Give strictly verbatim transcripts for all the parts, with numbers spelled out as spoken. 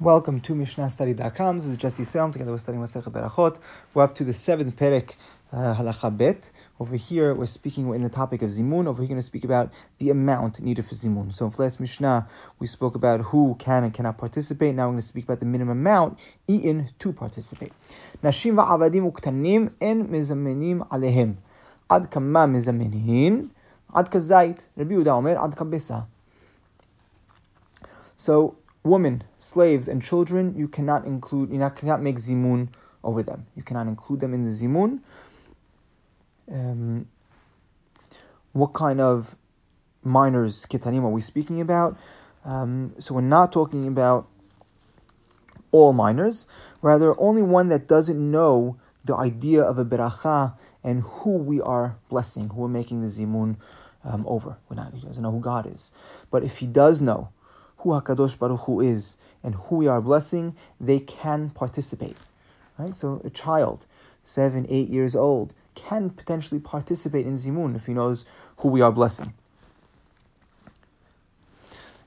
Welcome to Mishnah Study dot com. This is Jesse Selim. Together we're studying Masechet Berachot. We're up to the seventh Perek, uh, Halakha Bet. Over here we're speaking in the topic of Zimun. Over here we're going to speak about the amount needed for Zimun. So in the last Mishnah we spoke about who can and cannot participate. Now we're going to speak about the minimum amount eaten to participate. Nashim va'avadimuktanim en mezaminim alehem. Ad kama mezaminim. Ad kazayit. Rabbi Yehuda Omer. Ad kabeisa. So women, slaves, and children, you cannot include, you not, cannot make zimun over them. You cannot include them in the zimun. Um, what kind of minors, ketanim, are we speaking about? Um, so we're not talking about all minors. Rather, only one that doesn't know the idea of a beracha and who we are blessing, who we're making the zimun um, over. We're not, he doesn't know who God is. But if he does know who Hakadosh Baruch Hu is and who we are blessing, they can participate. Right? So a child, seven, eight years old, can potentially participate in Zimun if he knows who we are blessing.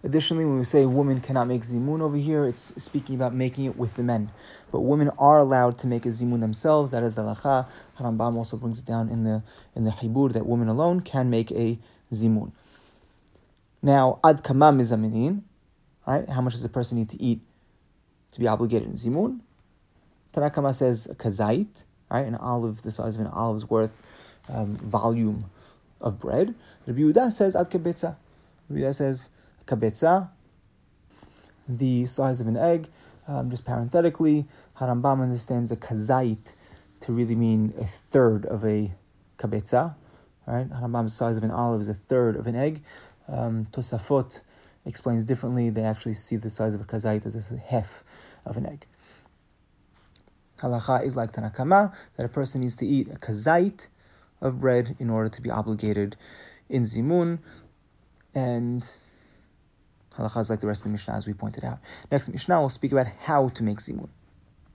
Additionally, when we say women cannot make Zimun over here, it's speaking about making it with the men. But women are allowed to make a Zimun themselves. That is the Lacha. Harambam also brings it down in the in the Hibur that women alone can make a Zimun. Now, Ad kama mezaminim. Right? How much does a person need to eat to be obligated in Zimun? Tarakama says a kazayit, right? An olive, the size of an olive's worth um, volume of bread. Rabbi Yehuda says ad kabeisa. Rabbi Yehuda says kabeisa, the size of an egg. Um, just parenthetically, Harambam understands a kazayit to really mean a third of a kabeisa, right? Harambam's size of an olive is a third of an egg. Um, tosafot explains differently. They actually see the size of a kazait as a hef of an egg. Halakha is like tanna kamma, that a person needs to eat a kazait of bread in order to be obligated in zimun. And halakha is like the rest of the Mishnah, as we pointed out. Next Mishnah, we'll speak about how to make zimun.